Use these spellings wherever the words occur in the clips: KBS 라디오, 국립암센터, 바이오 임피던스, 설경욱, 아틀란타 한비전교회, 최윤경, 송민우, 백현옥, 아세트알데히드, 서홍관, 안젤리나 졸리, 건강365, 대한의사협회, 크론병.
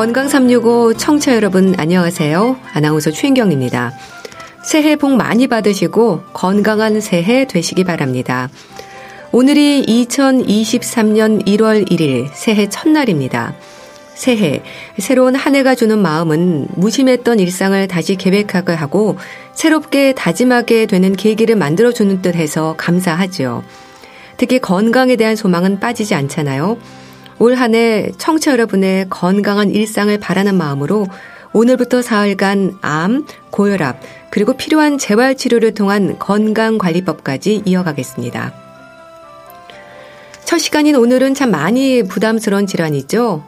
건강365 청취자 여러분 안녕하세요. 아나운서 최인경입니다. 새해 복 많이 받으시고 건강한 새해 되시기 바랍니다. 오늘이 2023년 1월 1일 새해 첫날입니다. 새해, 새로운 한 해가 주는 마음은 무심했던 일상을 다시 계획하게 하고 새롭게 다짐하게 되는 계기를 만들어주는 듯해서 감사하죠. 특히 건강에 대한 소망은 빠지지 않잖아요. 올 한 해 청취자 여러분의 건강한 일상을 바라는 마음으로 오늘부터 사흘간 암, 고혈압, 그리고 필요한 재활치료를 통한 건강관리법까지 이어가겠습니다. 첫 시간인 오늘은 참 많이 부담스러운 질환이죠.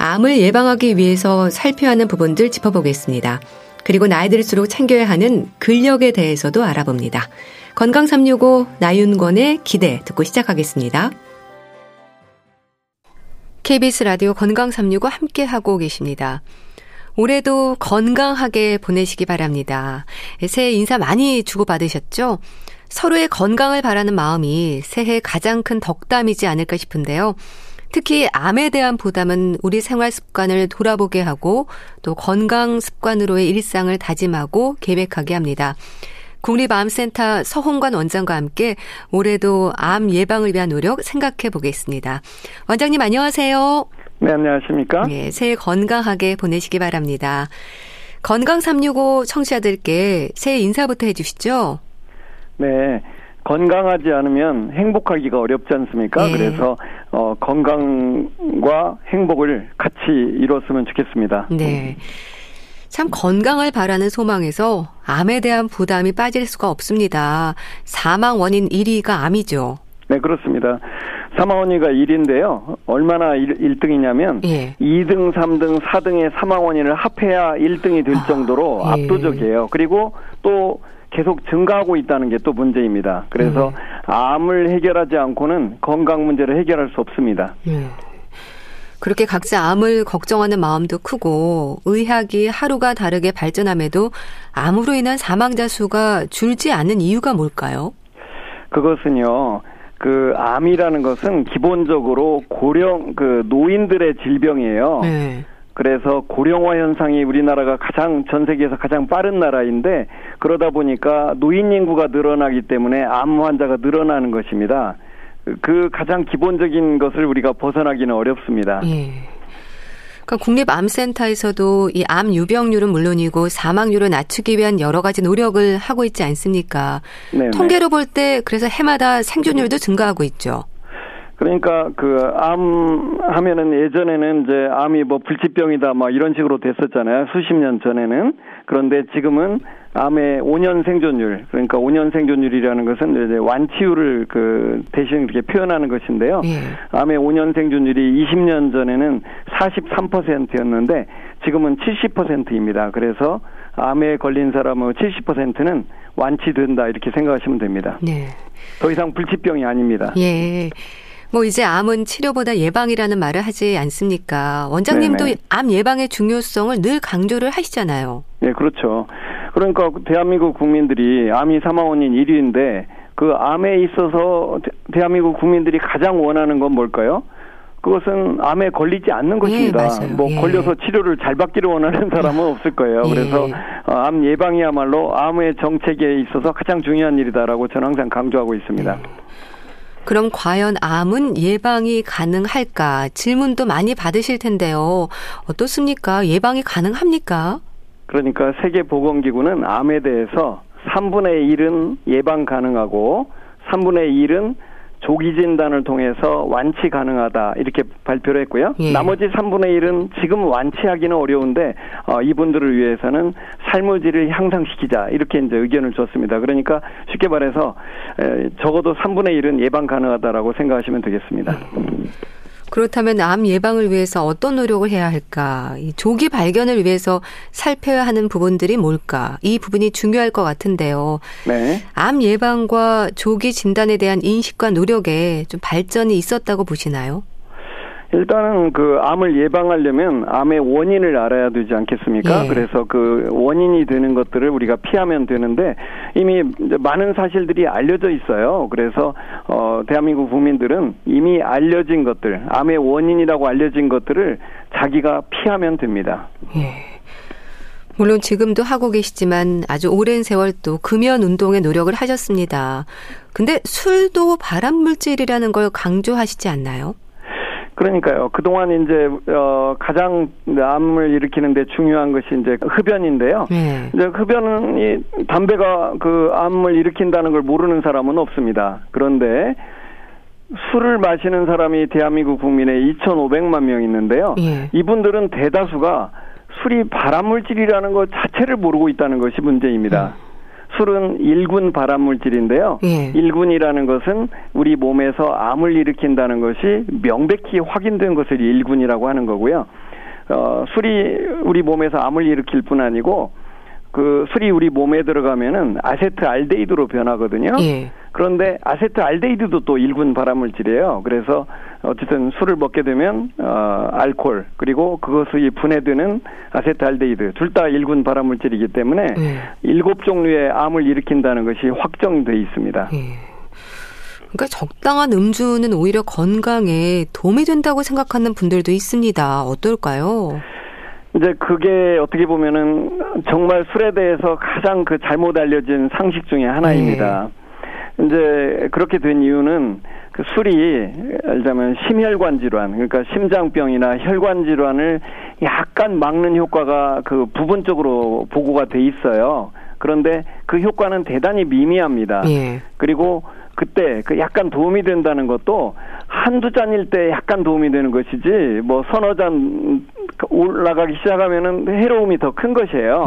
암을 예방하기 위해서 살펴야 하는 부분들 짚어보겠습니다. 그리고 나이 들수록 챙겨야 하는 근력에 대해서도 알아봅니다. 건강365 나윤권의 기대 듣고 시작하겠습니다. KBS 라디오 건강365 함께하고 계십니다. 올해도 건강하게 보내시기 바랍니다. 새해 인사 많이 주고받으셨죠? 서로의 건강을 바라는 마음이 새해 가장 큰 덕담이지 않을까 싶은데요. 특히 암에 대한 부담은 우리 생활 습관을 돌아보게 하고 또 건강 습관으로의 일상을 다짐하고 계획하게 합니다. 국립암센터 서홍관 원장과 함께 올해도 암 예방을 위한 노력 생각해 보겠습니다. 원장님 안녕하세요. 네, 안녕하십니까? 네, 새해 건강하게 보내시기 바랍니다. 건강365 청취자들께 새해 인사부터 해 주시죠. 네. 건강하지 않으면 행복하기가 어렵지 않습니까? 예. 그래서 건강과 행복을 같이 이뤘으면 좋겠습니다. 네, 참 건강을 바라는 소망에서 암에 대한 부담이 빠질 수가 없습니다. 사망 원인 1위가 암이죠. 네, 그렇습니다. 사망 원인이 1위인데요. 얼마나 1등이냐면 예. 2등, 3등, 4등의 사망 원인을 합해야 1등이 될 정도로 예. 압도적이에요. 그리고 또 계속 증가하고 있다는 게 또 문제입니다. 그래서 암을 해결하지 않고는 건강 문제를 해결할 수 없습니다. 그렇게 각자 암을 걱정하는 마음도 크고 의학이 하루가 다르게 발전함에도 암으로 인한 사망자 수가 줄지 않는 이유가 뭘까요? 그것은요. 암이라는 것은 기본적으로 노인들의 질병이에요. 네. 그래서 고령화 현상이 우리나라가 전 세계에서 가장 빠른 나라인데 그러다 보니까 노인 인구가 늘어나기 때문에 암 환자가 늘어나는 것입니다. 그 가장 기본적인 것을 우리가 벗어나기는 어렵습니다. 예. 그러니까 국립암센터에서도 이 암 유병률은 물론이고 사망률을 낮추기 위한 여러 가지 노력을 하고 있지 않습니까? 네네. 통계로 볼 때 그래서 해마다 생존율도 증가하고 있죠. 그러니까 암 하면은 예전에는 이제 암이 불치병이다 이런 식으로 됐었잖아요. 수십 년 전에는. 그런데 지금은 암의 5년 생존율, 그러니까 5년 생존율이라는 것은 이제 완치율을 대신 이렇게 표현하는 것인데요. 예. 암의 5년 생존율이 20년 전에는 43%였는데 지금은 70%입니다. 그래서 암에 걸린 사람의 70%는 완치된다 이렇게 생각하시면 됩니다. 네. 더 이상 불치병이 아닙니다. 예. 이제 암은 치료보다 예방이라는 말을 하지 않습니까? 원장님도 네네. 암 예방의 중요성을 늘 강조를 하시잖아요. 네, 그렇죠. 그러니까 대한민국 국민들이 암이 사망 원인 1위인데 암에 있어서 대한민국 국민들이 가장 원하는 건 뭘까요? 그것은 암에 걸리지 않는 것입니다. 예, 예. 걸려서 치료를 잘 받기를 원하는 사람은 없을 거예요. 예. 그래서 암 예방이야말로 암의 정책에 있어서 가장 중요한 일이다라고 저는 항상 강조하고 있습니다. 그럼 과연 암은 예방이 가능할까? 질문도 많이 받으실 텐데요. 어떻습니까? 예방이 가능합니까? 그러니까 세계보건기구는 암에 대해서 3분의 1은 예방 가능하고 3분의 1은 조기 진단을 통해서 완치 가능하다 이렇게 발표를 했고요. 예. 나머지 3분의 1은 지금 완치하기는 어려운데 이분들을 위해서는 삶의 질을 향상시키자 이렇게 이제 의견을 줬습니다. 그러니까 쉽게 말해서 적어도 3분의 1은 예방 가능하다라고 생각하시면 되겠습니다. 그렇다면 암 예방을 위해서 어떤 노력을 해야 할까? 이 조기 발견을 위해서 살펴야 하는 부분들이 뭘까? 이 부분이 중요할 것 같은데요. 네. 암 예방과 조기 진단에 대한 인식과 노력에 좀 발전이 있었다고 보시나요? 일단은 그 암을 예방하려면 암의 원인을 알아야 되지 않겠습니까? 예. 그래서 그 원인이 되는 것들을 우리가 피하면 되는데 이미 많은 사실들이 알려져 있어요. 그래서 대한민국 국민들은 이미 알려진 것들, 암의 원인이라고 알려진 것들을 자기가 피하면 됩니다. 예. 물론 지금도 하고 계시지만 아주 오랜 세월 또 금연 운동에 노력을 하셨습니다. 근데 술도 발암물질이라는 걸 강조하시지 않나요? 그러니까요. 그동안 이제, 가장 암을 일으키는 데 중요한 것이 이제 흡연인데요. 네. 이제 흡연이 담배가 그 암을 일으킨다는 걸 모르는 사람은 없습니다. 그런데 술을 마시는 사람이 대한민국 국민에 2,500만 명 있는데요. 네. 이분들은 대다수가 술이 발암물질이라는 것 자체를 모르고 있다는 것이 문제입니다. 술은 1군 발암물질인데요. 예. 1군이라는 것은 우리 몸에서 암을 일으킨다는 것이 명백히 확인된 것을 1군이라고 하는 거고요. 술이 우리 몸에서 암을 일으킬 뿐 아니고 그 술이 우리 몸에 들어가면은 아세트알데히드로 변하거든요. 예. 그런데 아세트알데히드도 또 1군 발암물질이에요. 그래서 어쨌든 술을 먹게 되면 알코올 그리고 그것이 분해되는 아세트알데히드 둘 다 1군 발암물질이기 때문에 7종류의 암을 일으킨다는 것이 확정돼 있습니다. 그러니까 적당한 음주는 오히려 건강에 도움이 된다고 생각하는 분들도 있습니다. 어떨까요? 이제 그게 어떻게 보면은 정말 술에 대해서 가장 그 잘못 알려진 상식 중에 하나입니다. 이제 그렇게 된 이유는 그 술이 알자면 심혈관 질환, 그러니까 심장병이나 혈관 질환을 약간 막는 효과가 그 부분적으로 보고가 돼 있어요. 그런데 그 효과는 대단히 미미합니다. 예. 그리고 그때 그 약간 도움이 된다는 것도 한두 잔일 때 약간 도움이 되는 것이지 뭐 서너 잔 올라가기 시작하면은 해로움이 더 큰 것이에요.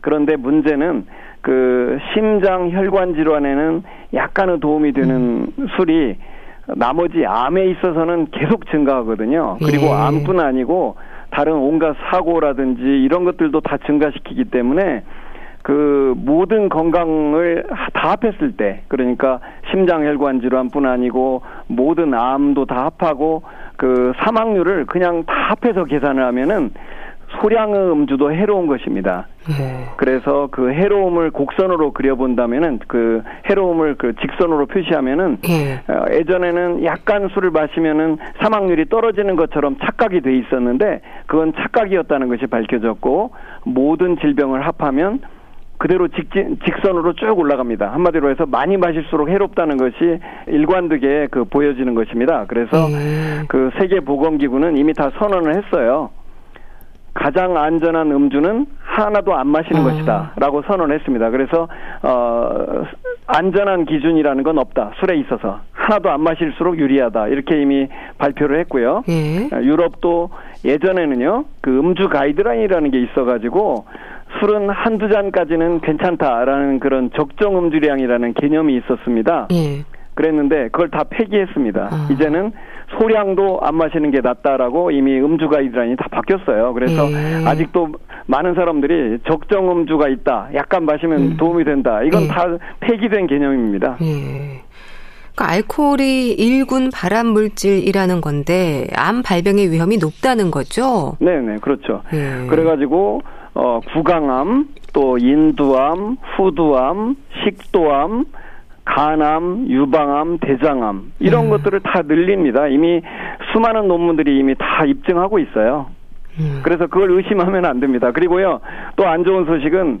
그런데 문제는 그 심장 혈관 질환에는 약간의 도움이 되는 술이 나머지 암에 있어서는 계속 증가하거든요. 그리고 암뿐 아니고 다른 온갖 사고라든지 이런 것들도 다 증가시키기 때문에 그 모든 건강을 다 합했을 때, 그러니까 심장 혈관 질환뿐 아니고 모든 암도 다 합하고 그 사망률을 그냥 다 합해서 계산을 하면은 소량의 음주도 해로운 것입니다. 그래서 그 해로움을 곡선으로 그려본다면은 그 해로움을 그 직선으로 표시하면은 예전에는 약간 술을 마시면은 사망률이 떨어지는 것처럼 착각이 돼 있었는데 그건 착각이었다는 것이 밝혀졌고 모든 질병을 합하면 그대로 직선으로 쭉 올라갑니다. 한마디로 해서 많이 마실수록 해롭다는 것이 일관되게 그 보여지는 것입니다. 그래서 그 세계보건기구는 이미 다 선언을 했어요. 가장 안전한 음주는 하나도 안 마시는 것이다 라고 선언했습니다. 그래서 안전한 기준이라는 건 없다. 술에 있어서 하나도 안 마실수록 유리하다 이렇게 이미 발표를 했고요. 유럽도 예전에는요 그 음주 가이드라인이라는 게 있어가지고 술은 한두 잔까지는 괜찮다라는 그런 적정 음주량이라는 개념이 있었습니다. 그랬는데 그걸 다 폐기했습니다. 이제는 소량도 안 마시는 게 낫다라고 이미 음주 가이드라인이 다 바뀌었어요. 그래서 아직도 많은 사람들이 적정 음주가 있다. 약간 마시면 도움이 된다. 이건 다 폐기된 개념입니다. 그러니까 알코올이 1군 발암물질이라는 건데 암 발병의 위험이 높다는 거죠? 네네 그렇죠. 그래가지고 구강암, 또 인두암, 후두암, 식도암 간암, 유방암, 대장암 이런 것들을 다 늘립니다. 이미 수많은 논문들이 이미 다 입증하고 있어요. 그래서 그걸 의심하면 안 됩니다. 그리고요 또 안 좋은 소식은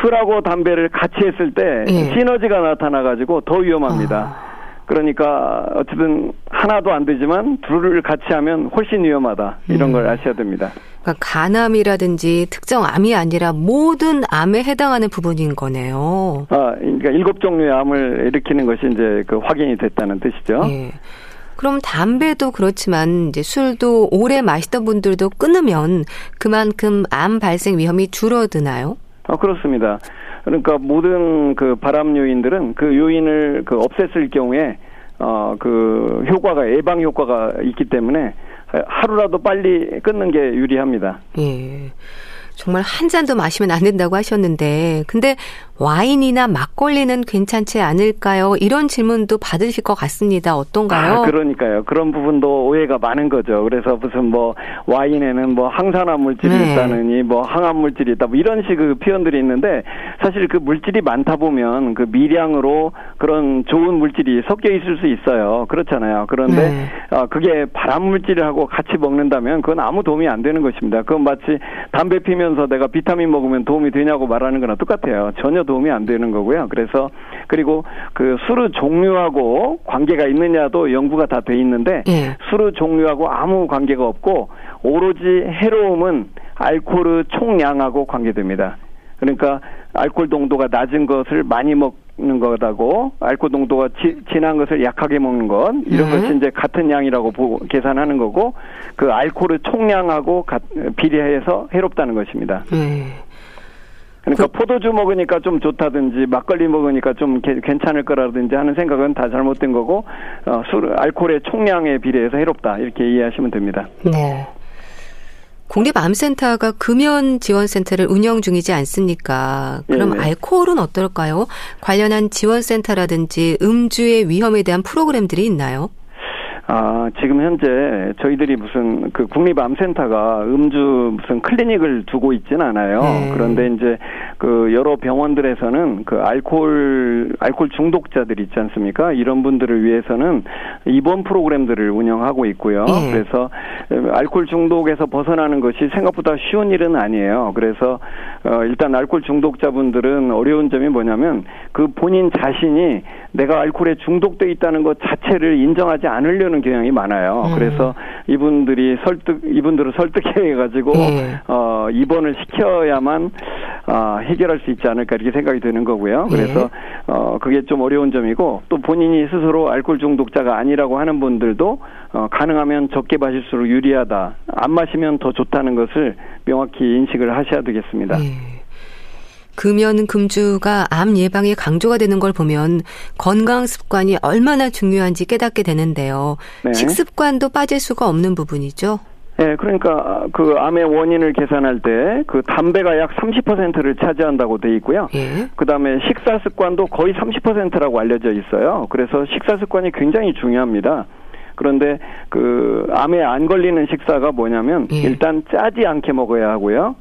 술하고 담배를 같이 했을 때 시너지가 나타나가지고 더 위험합니다. 그러니까 어쨌든 하나도 안 되지만 둘을 같이 하면 훨씬 위험하다 이런 걸 아셔야 됩니다. 그러니까 간암이라든지 특정 암이 아니라 모든 암에 해당하는 부분인 거네요. 그러니까 7종류의 암을 일으키는 것이 이제 그 확인이 됐다는 뜻이죠. 그럼 담배도 그렇지만 이제 술도 오래 마시던 분들도 끊으면 그만큼 암 발생 위험이 줄어드나요? 그렇습니다. 그러니까 모든 그 발암 요인들은 그 요인을 그 없앴을 경우에 그 효과가 예방 효과가 있기 때문에 하루라도 빨리 끊는 게 유리합니다. 정말 한 잔도 마시면 안 된다고 하셨는데, 근데 와인이나 막걸리는 괜찮지 않을까요? 이런 질문도 받으실 것 같습니다. 어떤가요? 그러니까요. 그런 부분도 오해가 많은 거죠. 그래서 무슨 와인에는 항산화 물질이 있다느니 항암 물질이 있다 이런 식의 표현들이 있는데, 사실 그 물질이 많다 보면 그 미량으로 그런 좋은 물질이 섞여 있을 수 있어요. 그렇잖아요. 그런데 그게 발암 물질하고 같이 먹는다면 그건 아무 도움이 안 되는 것입니다. 그건 마치 담배 피면서 내가 비타민 먹으면 도움이 되냐고 말하는 거나 똑같아요. 전혀 도움이 안 되는 거고요. 그래서 그리고 그 술의 종류하고 관계가 있느냐도 연구가 다 돼 있는데 술의 종류하고 아무 관계가 없고 오로지 해로움은 알코올의 총량하고 관계됩니다. 그러니까 알코올 농도가 낮은 것을 많이 먹는 거다고 알코올 농도가 진한 것을 약하게 먹는 것 이런 것이 이제 같은 양이라고 계산하는 거고 그 알코올의 총량하고 비례해서 해롭다는 것입니다. 그러니까 포도주 먹으니까 좀 좋다든지 막걸리 먹으니까 좀 괜찮을 거라든지 하는 생각은 다 잘못된 거고 술 알코올의 총량에 비례해서 해롭다 이렇게 이해하시면 됩니다. 네. 국립암센터가 금연지원센터를 운영 중이지 않습니까? 그럼 알코올은 어떨까요? 관련한 지원센터라든지 음주의 위험에 대한 프로그램들이 있나요? 지금 현재 저희들이 무슨 그 국립암센터가 음주 무슨 클리닉을 두고 있진 않아요. 그런데 이제 그 여러 병원들에서는 그 알코올 중독자들 있지 않습니까? 이런 분들을 위해서는 입원 프로그램들을 운영하고 있고요. 그래서 알코올 중독에서 벗어나는 것이 생각보다 쉬운 일은 아니에요. 그래서 일단 알코올 중독자분들은 어려운 점이 뭐냐면 그 본인 자신이 내가 알코올에 중독돼 있다는 것 자체를 인정하지 않으려는 경향이 많아요. 그래서 이분들을 설득해가지고 입원을 시켜야만 해결할 수 있지 않을까 이렇게 생각이 드는 거고요. 그래서 그게 좀 어려운 점이고 또 본인이 스스로 알코올 중독자가 아니라고 하는 분들도 가능하면 적게 마실수록 유리하다. 안 마시면 더 좋다는 것을 명확히 인식을 하셔야 되겠습니다. 금연, 금주가 암 예방에 강조가 되는 걸 보면 건강 습관이 얼마나 중요한지 깨닫게 되는데요. 식습관도 빠질 수가 없는 부분이죠. 그러니까 그 암의 원인을 계산할 때 그 담배가 약 30%를 차지한다고 돼 있고요. 그다음에 식사 습관도 거의 30%라고 알려져 있어요. 그래서 식사 습관이 굉장히 중요합니다. 그런데 그 암에 안 걸리는 식사가 뭐냐면 일단 짜지 않게 먹어야 하고요.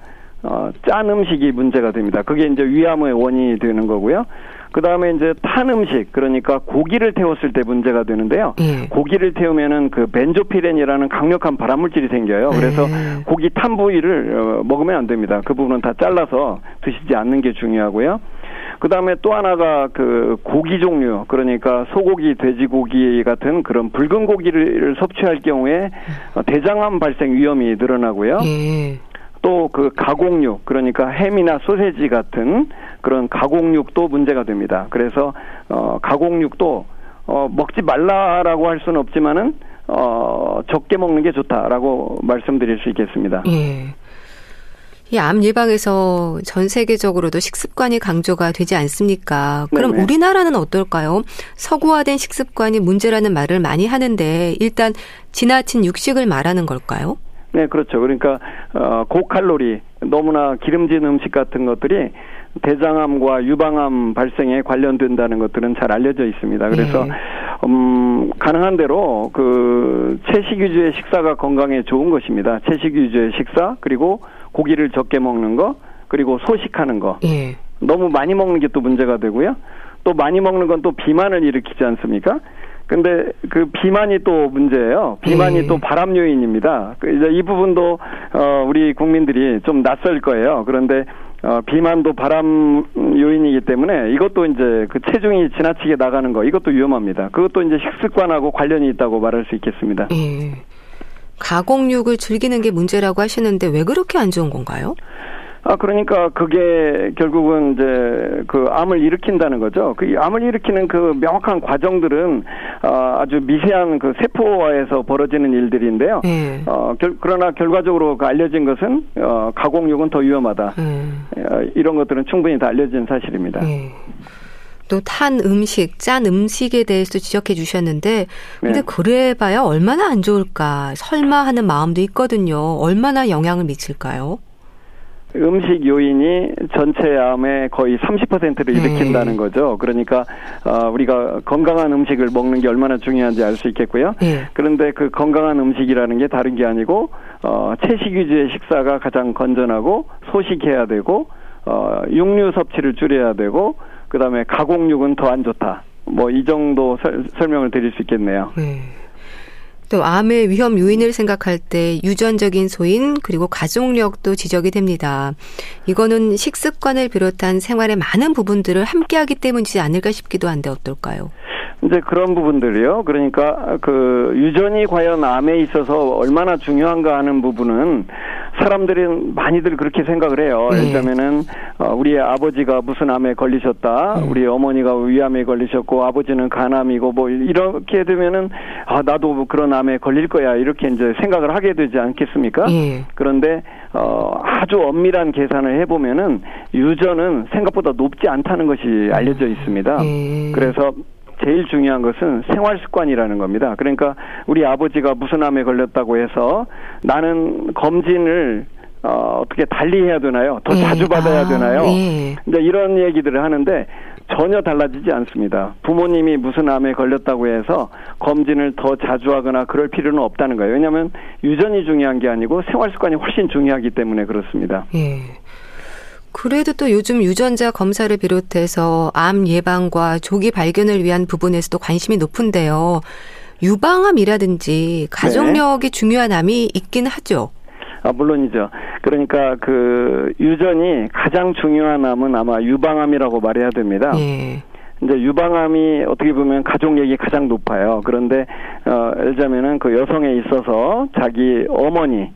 짠 음식이 문제가 됩니다. 그게 이제 위암의 원인이 되는 거고요. 그 다음에 이제 탄 음식, 그러니까 고기를 태웠을 때 문제가 되는데요. 고기를 태우면은 그 벤조피렌이라는 강력한 발암물질이 생겨요. 그래서 고기 탄 부위를 먹으면 안 됩니다. 그 부분은 다 잘라서 드시지 않는 게 중요하고요. 그 다음에 또 하나가 그 고기 종류, 그러니까 소고기, 돼지고기 같은 그런 붉은 고기를 섭취할 경우에 대장암 발생 위험이 늘어나고요. 또 그 가공육, 그러니까 햄이나 소세지 같은 그런 가공육도 문제가 됩니다. 그래서 가공육도 먹지 말라라고 할 수는 없지만은 적게 먹는 게 좋다라고 말씀드릴 수 있겠습니다. 이 암 예방에서 전 세계적으로도 식습관이 강조가 되지 않습니까? 그럼 우리나라는 어떨까요? 서구화된 식습관이 문제라는 말을 많이 하는데 일단 지나친 육식을 말하는 걸까요? 네, 그렇죠. 그러니까 고칼로리, 너무나 기름진 음식 같은 것들이 대장암과 유방암 발생에 관련된다는 것들은 잘 알려져 있습니다. 그래서 가능한 대로 그 채식 위주의 식사가 건강에 좋은 것입니다. 채식 위주의 식사, 그리고 고기를 적게 먹는 거, 그리고 소식하는 거. 너무 많이 먹는 게 또 문제가 되고요. 또 많이 먹는 건 또 비만을 일으키지 않습니까? 근데 그 비만이 또 문제예요. 비만이 또 발암 요인입니다. 이제 이 부분도 우리 국민들이 좀 낯설 거예요. 그런데 비만도 발암 요인이기 때문에 이것도 이제 그 체중이 지나치게 나가는 거 이것도 위험합니다. 그것도 이제 식습관하고 관련이 있다고 말할 수 있겠습니다. 가공육을 즐기는 게 문제라고 하시는데 왜 그렇게 안 좋은 건가요? 그러니까 그게 결국은 이제 그 암을 일으킨다는 거죠. 그 암을 일으키는 그 명확한 과정들은 아주 미세한 그 세포화에서 벌어지는 일들인데요. 그러나 결과적으로 그 알려진 것은 가공육은 더 위험하다. 이런 것들은 충분히 다 알려진 사실입니다. 또 탄 음식, 짠 음식에 대해서도 지적해 주셨는데 근데 그래봐야 얼마나 안 좋을까 설마 하는 마음도 있거든요. 얼마나 영향을 미칠까요? 음식 요인이 전체 암의 거의 30%를 일으킨다는 거죠. 그러니까 우리가 건강한 음식을 먹는 게 얼마나 중요한지 알 수 있겠고요. 그런데 그 건강한 음식이라는 게 다른 게 아니고 채식 위주의 식사가 가장 건전하고 소식해야 되고 육류 섭취를 줄여야 되고 그다음에 가공육은 더 안 좋다. 뭐 이 정도 설명을 드릴 수 있겠네요. 또 암의 위험 요인을 생각할 때 유전적인 소인 그리고 가족력도 지적이 됩니다. 이거는 식습관을 비롯한 생활의 많은 부분들을 함께하기 때문이지 않을까 싶기도 한데 어떨까요? 이제 그런 부분들이요. 그러니까 그 유전이 과연 암에 있어서 얼마나 중요한가 하는 부분은 사람들이 많이들 그렇게 생각을 해요. 왜냐면은 우리의 아버지가 무슨 암에 걸리셨다, 우리 어머니가 위암에 걸리셨고 아버지는 간암이고 뭐 이렇게 되면은 아 나도 그런 암에 걸릴 거야 이렇게 이제 생각을 하게 되지 않겠습니까? 그런데 아주 엄밀한 계산을 해보면은 유전은 생각보다 높지 않다는 것이 알려져 있습니다. 그래서 제일 중요한 것은 생활 습관이라는 겁니다. 그러니까 우리 아버지가 무슨 암에 걸렸다고 해서 나는 검진을 어떻게 달리 해야 되나요? 더 자주 받아야 되나요? 이제 이런 얘기들을 하는데 전혀 달라지지 않습니다. 부모님이 무슨 암에 걸렸다고 해서 검진을 더 자주 하거나 그럴 필요는 없다는 거예요. 왜냐하면 유전이 중요한 게 아니고 생활 습관이 훨씬 중요하기 때문에 그렇습니다. 그래도 또 요즘 유전자 검사를 비롯해서 암 예방과 조기 발견을 위한 부분에서도 관심이 높은데요. 유방암이라든지 가족력이 중요한 암이 있긴 하죠. 아, 물론이죠. 그러니까 그 유전이 가장 중요한 암은 아마 유방암이라고 말해야 됩니다. 이제 유방암이 어떻게 보면 가족력이 가장 높아요. 그런데 예를 들자면은 그 여성에 있어서 자기 어머니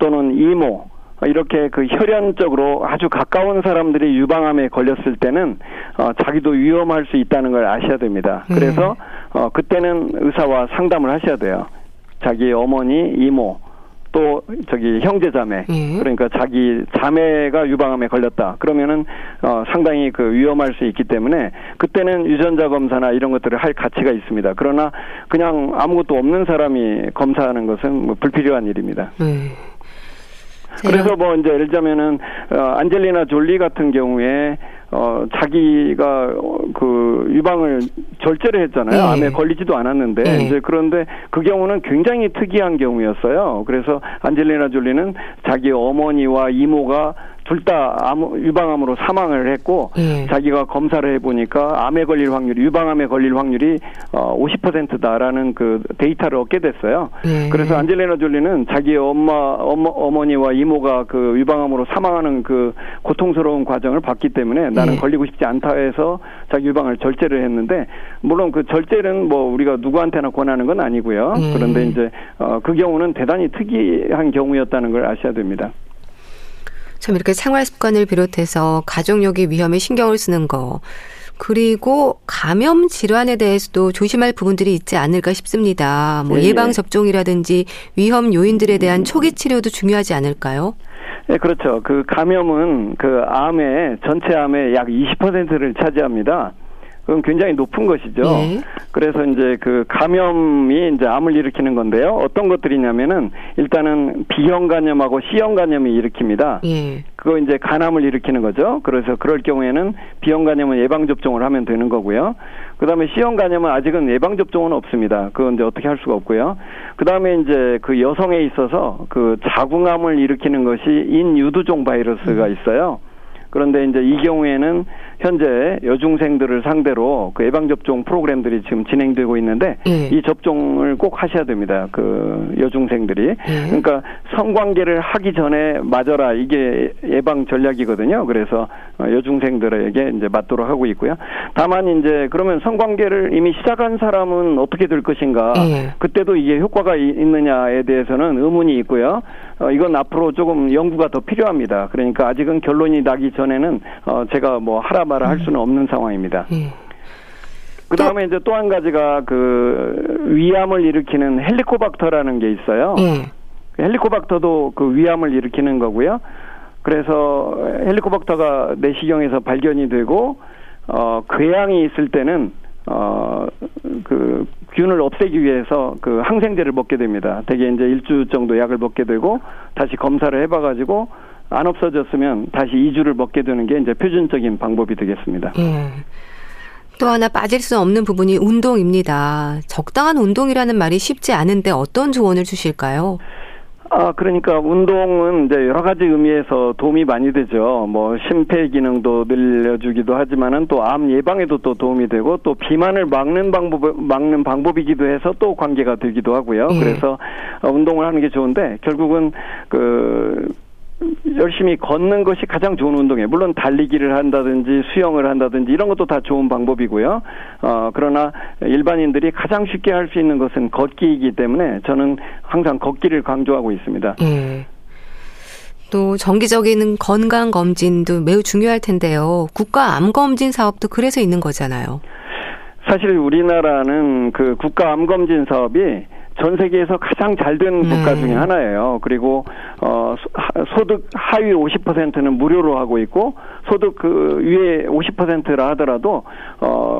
또는 이모 이렇게 그 혈연적으로 아주 가까운 사람들이 유방암에 걸렸을 때는 자기도 위험할 수 있다는 걸 아셔야 됩니다. 그래서 그때는 의사와 상담을 하셔야 돼요. 자기 어머니, 이모, 또 저기 형제자매, 그러니까 자기 자매가 유방암에 걸렸다. 그러면은 상당히 그 위험할 수 있기 때문에 그때는 유전자 검사나 이런 것들을 할 가치가 있습니다. 그러나 그냥 아무것도 없는 사람이 검사하는 것은 뭐 불필요한 일입니다. 그래서 뭐 이제 예를 들자면은 안젤리나 졸리 같은 경우에 자기가 그 유방을 절제를 했잖아요. 암에 걸리지도 않았는데 이제 그런데 그 경우는 굉장히 특이한 경우였어요. 그래서 안젤리나 졸리는 자기 어머니와 이모가 둘 다 유방암으로 사망을 했고 자기가 검사를 해보니까 암에 걸릴 확률이 유방암에 걸릴 확률이 50%다라는 그 데이터를 얻게 됐어요. 그래서 안젤리나 졸리는 자기 어머니와 이모가 그 유방암으로 사망하는 그 고통스러운 과정을 봤기 때문에 나는 걸리고 싶지 않다 해서 자기 유방을 절제를 했는데 물론 그 절제는 뭐 우리가 누구한테나 권하는 건 아니고요. 그런데 이제 그 경우는 대단히 특이한 경우였다는 걸 아셔야 됩니다. 참 이렇게 생활 습관을 비롯해서 가족력의 위험에 신경을 쓰는 거 그리고 감염 질환에 대해서도 조심할 부분들이 있지 않을까 싶습니다. 뭐 예방 접종이라든지 위험 요인들에 대한 초기 치료도 중요하지 않을까요? 네, 그렇죠. 그 감염은 그 암의 전체 암의 약 20%를 차지합니다. 그건 굉장히 높은 것이죠. 그래서 이제 그 감염이 이제 암을 일으키는 건데요. 어떤 것들이냐면은 일단은 B형 간염하고 C형 간염이 일으킵니다. 그거 이제 간암을 일으키는 거죠. 그래서 그럴 경우에는 B형 간염은 예방 접종을 하면 되는 거고요. 그다음에 C형 간염은 아직은 예방 접종은 없습니다. 그건 이제 어떻게 할 수가 없고요. 그다음에 이제 그 여성에 있어서 그 자궁암을 일으키는 것이 인유두종 바이러스가 있어요. 그런데 이제 이 경우에는 현재 여중생들을 상대로 그 예방접종 프로그램들이 지금 진행되고 있는데 이 접종을 꼭 하셔야 됩니다. 그 여중생들이. 그러니까 성관계를 하기 전에 맞아라. 이게 예방 전략이거든요. 그래서 여중생들에게 이제 맞도록 하고 있고요. 다만 이제 그러면 성관계를 이미 시작한 사람은 어떻게 될 것인가. 그때도 이게 효과가 있느냐에 대해서는 의문이 있고요. 이건 앞으로 조금 연구가 더 필요합니다. 그러니까 아직은 결론이 나기 전에는 제가 뭐 하라 말아 할 수는 없는 상황입니다. 그 다음에 이제 또 한 가지가 그 위암을 일으키는 헬리코박터라는 게 있어요. 헬리코박터도 그 위암을 일으키는 거고요. 그래서 헬리코박터가 내시경에서 발견이 되고 궤양이 있을 때는 그 균을 없애기 위해서 그 항생제를 먹게 됩니다. 대개 이제 일주 정도 약을 먹게 되고 다시 검사를 해봐가지고 안 없어졌으면 다시 2주를 먹게 되는 게 이제 표준적인 방법이 되겠습니다. 예. 또 하나 빠질 수 없는 부분이 운동입니다. 적당한 운동이라는 말이 쉽지 않은데 어떤 조언을 주실까요? 그러니까 운동은 이제 여러 가지 의미에서 도움이 많이 되죠. 뭐 심폐 기능도 늘려주기도 하지만은 또 암 예방에도 또 도움이 되고 또 비만을 막는 방법이기도 해서 또 관계가 되기도 하고요. 예. 그래서 운동을 하는 게 좋은데 결국은 열심히 걷는 것이 가장 좋은 운동이에요. 물론 달리기를 한다든지 수영을 한다든지 이런 것도 다 좋은 방법이고요. 그러나 일반인들이 가장 쉽게 할 수 있는 것은 걷기이기 때문에 저는 항상 걷기를 강조하고 있습니다. 예. 또 정기적인 건강검진도 매우 중요할 텐데요. 국가암검진 사업도 그래서 있는 거잖아요. 사실 우리나라는 그 국가암검진 사업이 전 세계에서 가장 잘된 국가 중에 하나예요. 그리고 소득 하위 50%는 무료로 하고 있고 소득 그 위에 50%라 하더라도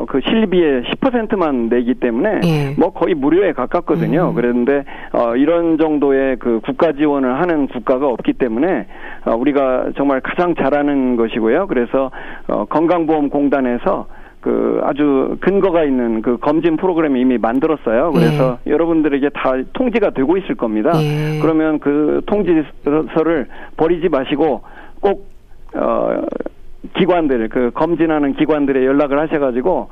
그 실비의 10%만 내기 때문에 예. 뭐 거의 무료에 가깝거든요. 그런데 이런 정도의 그 국가 지원을 하는 국가가 없기 때문에 우리가 정말 가장 잘하는 것이고요. 그래서 건강보험공단에서 그 아주 근거가 있는 그 검진 프로그램이 이미 만들었어요. 그래서 네. 여러분들에게 다 통지가 되고 있을 겁니다. 네. 그러면 그 통지서를 버리지 마시고 꼭 기관들 그 검진하는 기관들에 연락을 하셔가지고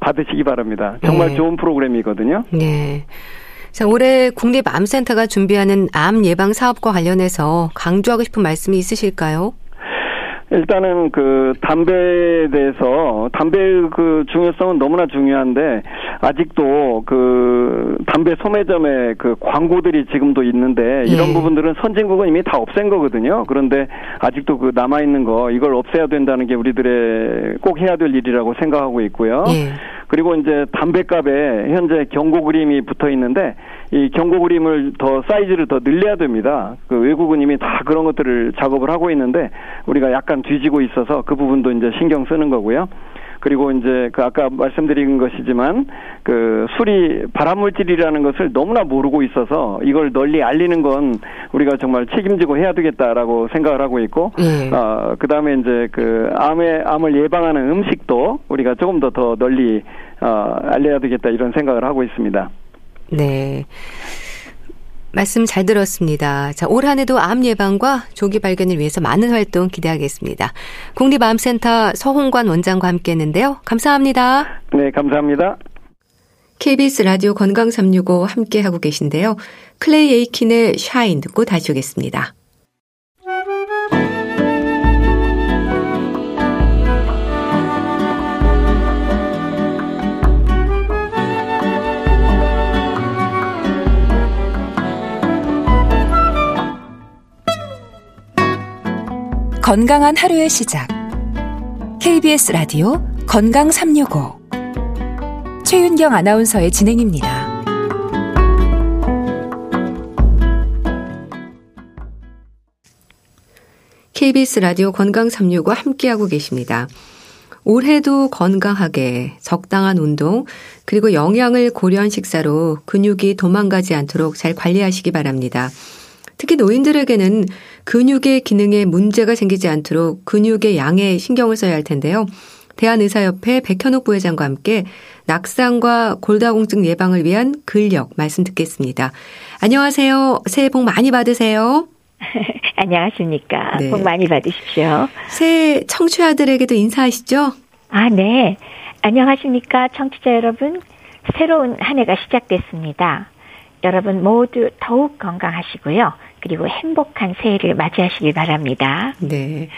받으시기 바랍니다. 정말 네. 좋은 프로그램이거든요. 네. 자, 올해 국립암센터가 준비하는 암 예방 사업과 관련해서 강조하고 싶은 말씀이 있으실까요? 일단은 그 담배에 대해서 담배의 그 중요성은 너무나 중요한데 아직도 그 담배 소매점에 그 광고들이 지금도 있는데 이런 부분들은 선진국은 이미 다 없앤 거거든요. 그런데 아직도 그 남아 있는 거 이걸 없애야 된다는 게 우리들의 꼭 해야 될 일이라고 생각하고 있고요. 예. 그리고 이제 담배값에 현재 경고 그림이 붙어 있는데 이 경고 그림을 더 사이즈를 더 늘려야 됩니다. 그 외국은 이미 다 그런 것들을 작업을 하고 있는데 우리가 약간 뒤지고 있어서 그 부분도 이제 신경 쓰는 거고요. 그리고 이제 그 아까 말씀드린 것이지만 그 술이 발암물질이라는 것을 너무나 모르고 있어서 이걸 널리 알리는 건 우리가 정말 책임지고 해야 되겠다라고 생각을 하고 있고, 그다음에 이제 그 암을 예방하는 음식도 우리가 조금 더 널리 알려야 되겠다 이런 생각을 하고 있습니다. 네. 말씀 잘 들었습니다. 자, 올 한 해도 암 예방과 조기 발견을 위해서 많은 활동 기대하겠습니다. 국립암센터 서홍관 원장과 함께 했는데요. 감사합니다. 네, 감사합니다. KBS 라디오 건강365 함께하고 계신데요. 클레이 에이킨의 샤인 듣고 다시 오겠습니다. 건강한 하루의 시작. KBS 라디오 건강365 최윤경 아나운서의 진행입니다. KBS 라디오 건강365 함께하고 계십니다. 올해도 건강하게 적당한 운동 그리고 영양을 고려한 식사로 근육이 도망가지 않도록 잘 관리하시기 바랍니다. 특히 노인들에게는 근육의 기능에 문제가 생기지 않도록 근육의 양에 신경을 써야 할 텐데요. 대한의사협회 백현옥 부회장과 함께 낙상과 골다공증 예방을 위한 근력 말씀 듣겠습니다. 안녕하세요. 새해 복 많이 받으세요. 안녕하십니까. 네. 복 많이 받으십시오. 새해 청취자들에게도 인사하시죠? 네. 안녕하십니까. 청취자 여러분. 새로운 한 해가 시작됐습니다. 여러분 모두 더욱 건강하시고요. 그리고 행복한 새해를 맞이하시길 바랍니다. 네.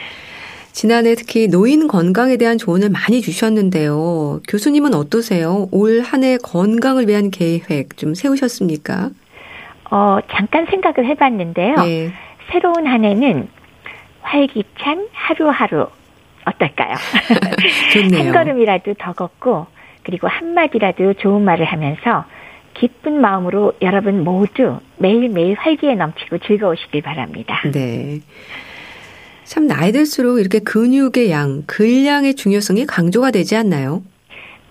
지난해 특히 노인 건강에 대한 조언을 많이 주셨는데요. 교수님은 어떠세요? 올 한 해 건강을 위한 계획 좀 세우셨습니까? 잠깐 생각을 해봤는데요. 네. 새로운 한 해는 활기찬 하루하루 어떨까요? 좋네요. 한 걸음이라도 더 걷고 그리고 한마디라도 좋은 말을 하면서 기쁜 마음으로 여러분 모두 매일매일 활기에 넘치고 즐거우시길 바랍니다. 네. 참 나이 들수록 이렇게 근육의 양, 근량의 중요성이 강조가 되지 않나요?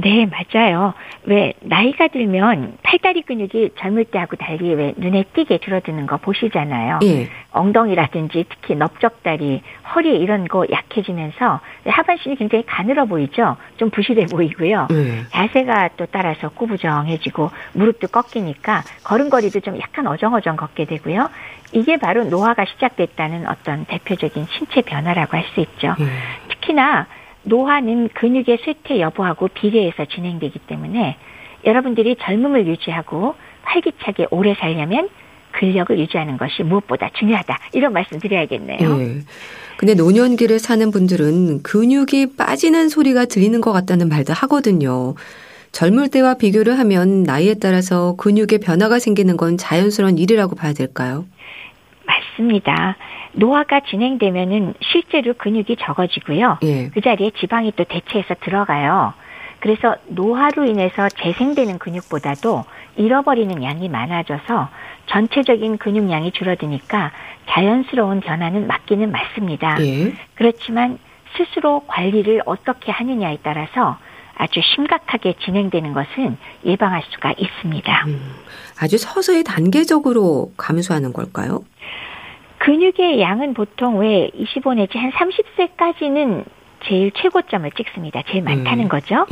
네, 맞아요. 왜 나이가 들면 팔다리 근육이 젊을 때하고 달리 왜 눈에 띄게 줄어드는 거 보시잖아요. 예. 엉덩이라든지 특히 넓적다리, 허리 이런 거 약해지면서 하반신이 굉장히 가늘어 보이죠. 좀 부실해 보이고요. 예. 자세가 또 따라서 구부정해지고 무릎도 꺾이니까 걸음걸이도 좀 약간 어정어정 걷게 되고요. 이게 바로 노화가 시작됐다는 어떤 대표적인 신체 변화라고 할 수 있죠. 예. 특히나 노화는 근육의 쇠퇴 여부하고 비례해서 진행되기 때문에 여러분들이 젊음을 유지하고 활기차게 오래 살려면 근력을 유지하는 것이 무엇보다 중요하다. 이런 말씀 드려야겠네요. 네. 근데 노년기를 사는 분들은 근육이 빠지는 소리가 들리는 것 같다는 말도 하거든요. 젊을 때와 비교를 하면 나이에 따라서 근육의 변화가 생기는 건 자연스러운 일이라고 봐야 될까요? 맞습니다. 노화가 진행되면은 실제로 근육이 적어지고요. 예. 그 자리에 지방이 또 대체해서 들어가요. 그래서 노화로 인해서 재생되는 근육보다도 잃어버리는 양이 많아져서 전체적인 근육량이 줄어드니까 자연스러운 변화는 맞기는 맞습니다. 예. 그렇지만 스스로 관리를 어떻게 하느냐에 따라서 아주 심각하게 진행되는 것은 예방할 수가 있습니다. 아주 서서히 단계적으로 감소하는 걸까요? 근육의 양은 보통 왜 25 내지 한 30세까지는 제일 최고점을 찍습니다. 제일 많다는 거죠.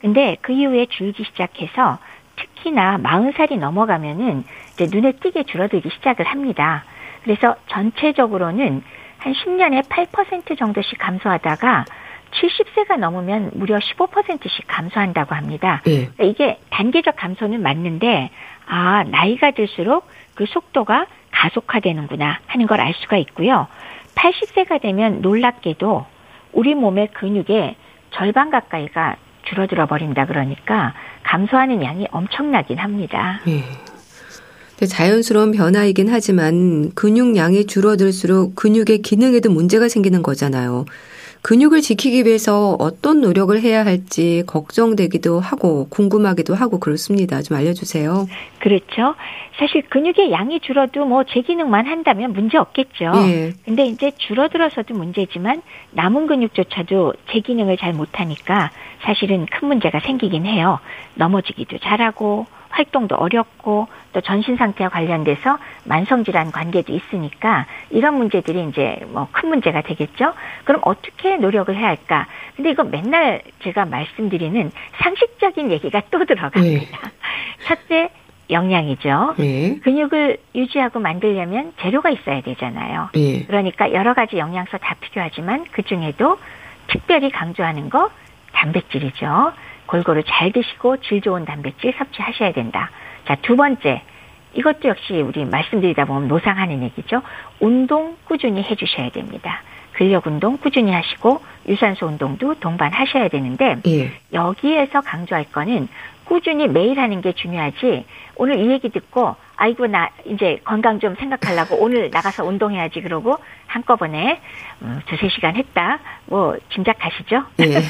그런데 예. 그 이후에 줄기 시작해서 특히나 40살이 넘어가면은 이제 눈에 띄게 줄어들기 시작을 합니다. 그래서 전체적으로는 한 10년에 8% 정도씩 감소하다가 70세가 넘으면 무려 15%씩 감소한다고 합니다. 예. 그러니까 이게 단계적 감소는 맞는데 아 나이가 들수록 그 속도가 가속화되는구나 하는 걸 알 수가 있고요. 80세가 되면 놀랍게도 우리 몸의 근육의 절반 가까이가 줄어들어 버린다 그러니까 감소하는 양이 엄청나긴 합니다. 네. 자연스러운 변화이긴 하지만 근육량이 줄어들수록 근육의 기능에도 문제가 생기는 거잖아요. 근육을 지키기 위해서 어떤 노력을 해야 할지 걱정되기도 하고 궁금하기도 하고 그렇습니다. 좀 알려주세요. 그렇죠. 사실 근육의 양이 줄어도 뭐 제 기능만 한다면 문제 없겠죠. 예. 근데 이제 줄어들어서도 문제지만 남은 근육조차도 제 기능을 잘 못하니까 사실은 큰 문제가 생기긴 해요. 넘어지기도 잘하고 활동도 어렵고 또 전신 상태와 관련돼서 만성질환 관계도 있으니까 이런 문제들이 이제 뭐 큰 문제가 되겠죠. 그럼 어떻게 노력을 해야 할까? 근데 이거 맨날 제가 말씀드리는 상식적인 얘기가 또 들어갑니다. 네. 첫째, 영양이죠. 네. 근육을 유지하고 만들려면 재료가 있어야 되잖아요. 네. 그러니까 여러 가지 영양소 다 필요하지만 그중에도 특별히 강조하는 거 단백질이죠. 골고루 잘 드시고 질 좋은 단백질 섭취하셔야 된다. 자, 두 번째, 이것도 역시 우리 말씀드리다 보면 노상하는 얘기죠. 운동 꾸준히 해주셔야 됩니다. 근력 운동 꾸준히 하시고 유산소 운동도 동반하셔야 되는데 예. 여기에서 강조할 거는 꾸준히 매일 하는 게 중요하지 오늘 이 얘기 듣고 아이고 나 이제 건강 좀 생각하려고 오늘 나가서 운동해야지 그러고 한꺼번에 2-3시간 했다 뭐 짐작하시죠? 예.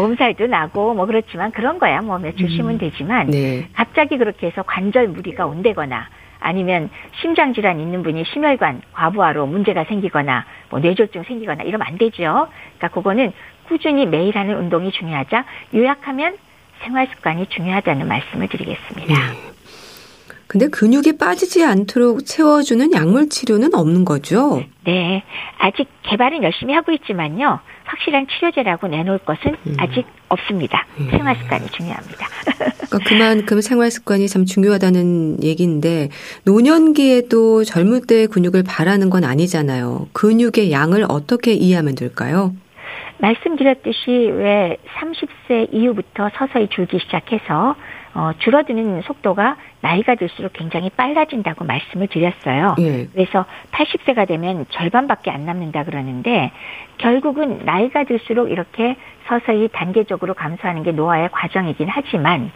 몸살도 나고 뭐 그렇지만 그런 거야 뭐 며칠 쉬면 되지만 네. 갑자기 그렇게 해서 관절 무리가 온다거나 아니면 심장질환 있는 분이 심혈관 과부하로 문제가 생기거나 뭐 뇌졸중 생기거나 이러면 안 되죠. 그러니까 그거는 꾸준히 매일 하는 운동이 중요하자 요약하면 생활습관이 중요하다는 말씀을 드리겠습니다. 근데 근육이 빠지지 않도록 채워주는 약물치료는 없는 거죠? 네. 아직 개발은 열심히 하고 있지만요. 확실한 치료제라고 내놓을 것은 아직 없습니다. 생활습관이 중요합니다. 그러니까 그만큼 생활습관이 참 중요하다는 얘기인데 노년기에도 젊을 때 근육을 바라는 건 아니잖아요. 근육의 양을 어떻게 이해하면 될까요? 말씀드렸듯이 왜 30세 이후부터 서서히 줄기 시작해서 줄어드는 속도가 나이가 들수록 굉장히 빨라진다고 말씀을 드렸어요. 예. 그래서 80세가 되면 절반밖에 안 남는다 그러는데 결국은 나이가 들수록 이렇게 서서히 단계적으로 감소하는 게 노화의 과정이긴 하지만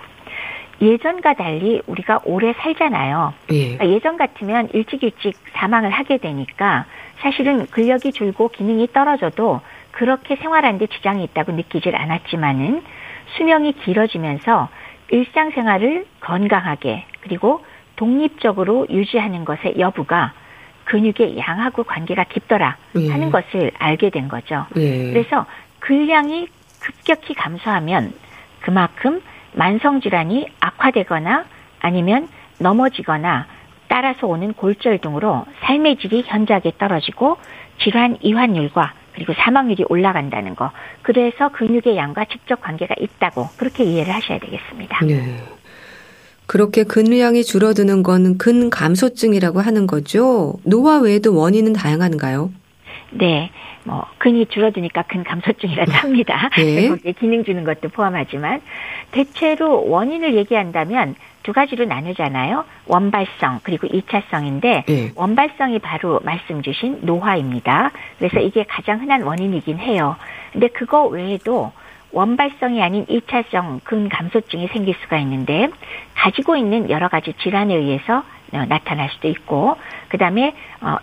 예전과 달리 우리가 오래 살잖아요. 예. 그러니까 예전 같으면 일찍 사망을 하게 되니까 사실은 근력이 줄고 기능이 떨어져도 그렇게 생활하는 데 지장이 있다고 느끼질 않았지만은 수명이 길어지면서 일상생활을 건강하게 그리고 독립적으로 유지하는 것의 여부가 근육의 양하고 관계가 깊더라 하는 예. 것을 알게 된 거죠. 예. 그래서 근량이 급격히 감소하면 그만큼 만성질환이 악화되거나 아니면 넘어지거나 따라서 오는 골절 등으로 삶의 질이 현저하게 떨어지고 질환 이완율과 그리고 사망률이 올라간다는 거. 그래서 근육의 양과 직접 관계가 있다고 그렇게 이해를 하셔야 되겠습니다. 네. 그렇게 근량이 줄어드는 건 근감소증이라고 하는 거죠? 노화 외에도 원인은 다양한가요? 네. 근이 줄어드니까 근감소증이라고 합니다. 네. 거기에 기능 주는 것도 포함하지만 대체로 원인을 얘기한다면 두 가지로 나누잖아요. 원발성 그리고 2차성인데 네. 원발성이 바로 말씀 주신 노화입니다. 그래서 이게 가장 흔한 원인이긴 해요. 근데 그거 외에도 원발성이 아닌 2차성 근감소증이 생길 수가 있는데 가지고 있는 여러 가지 질환에 의해서 나타날 수도 있고 그다음에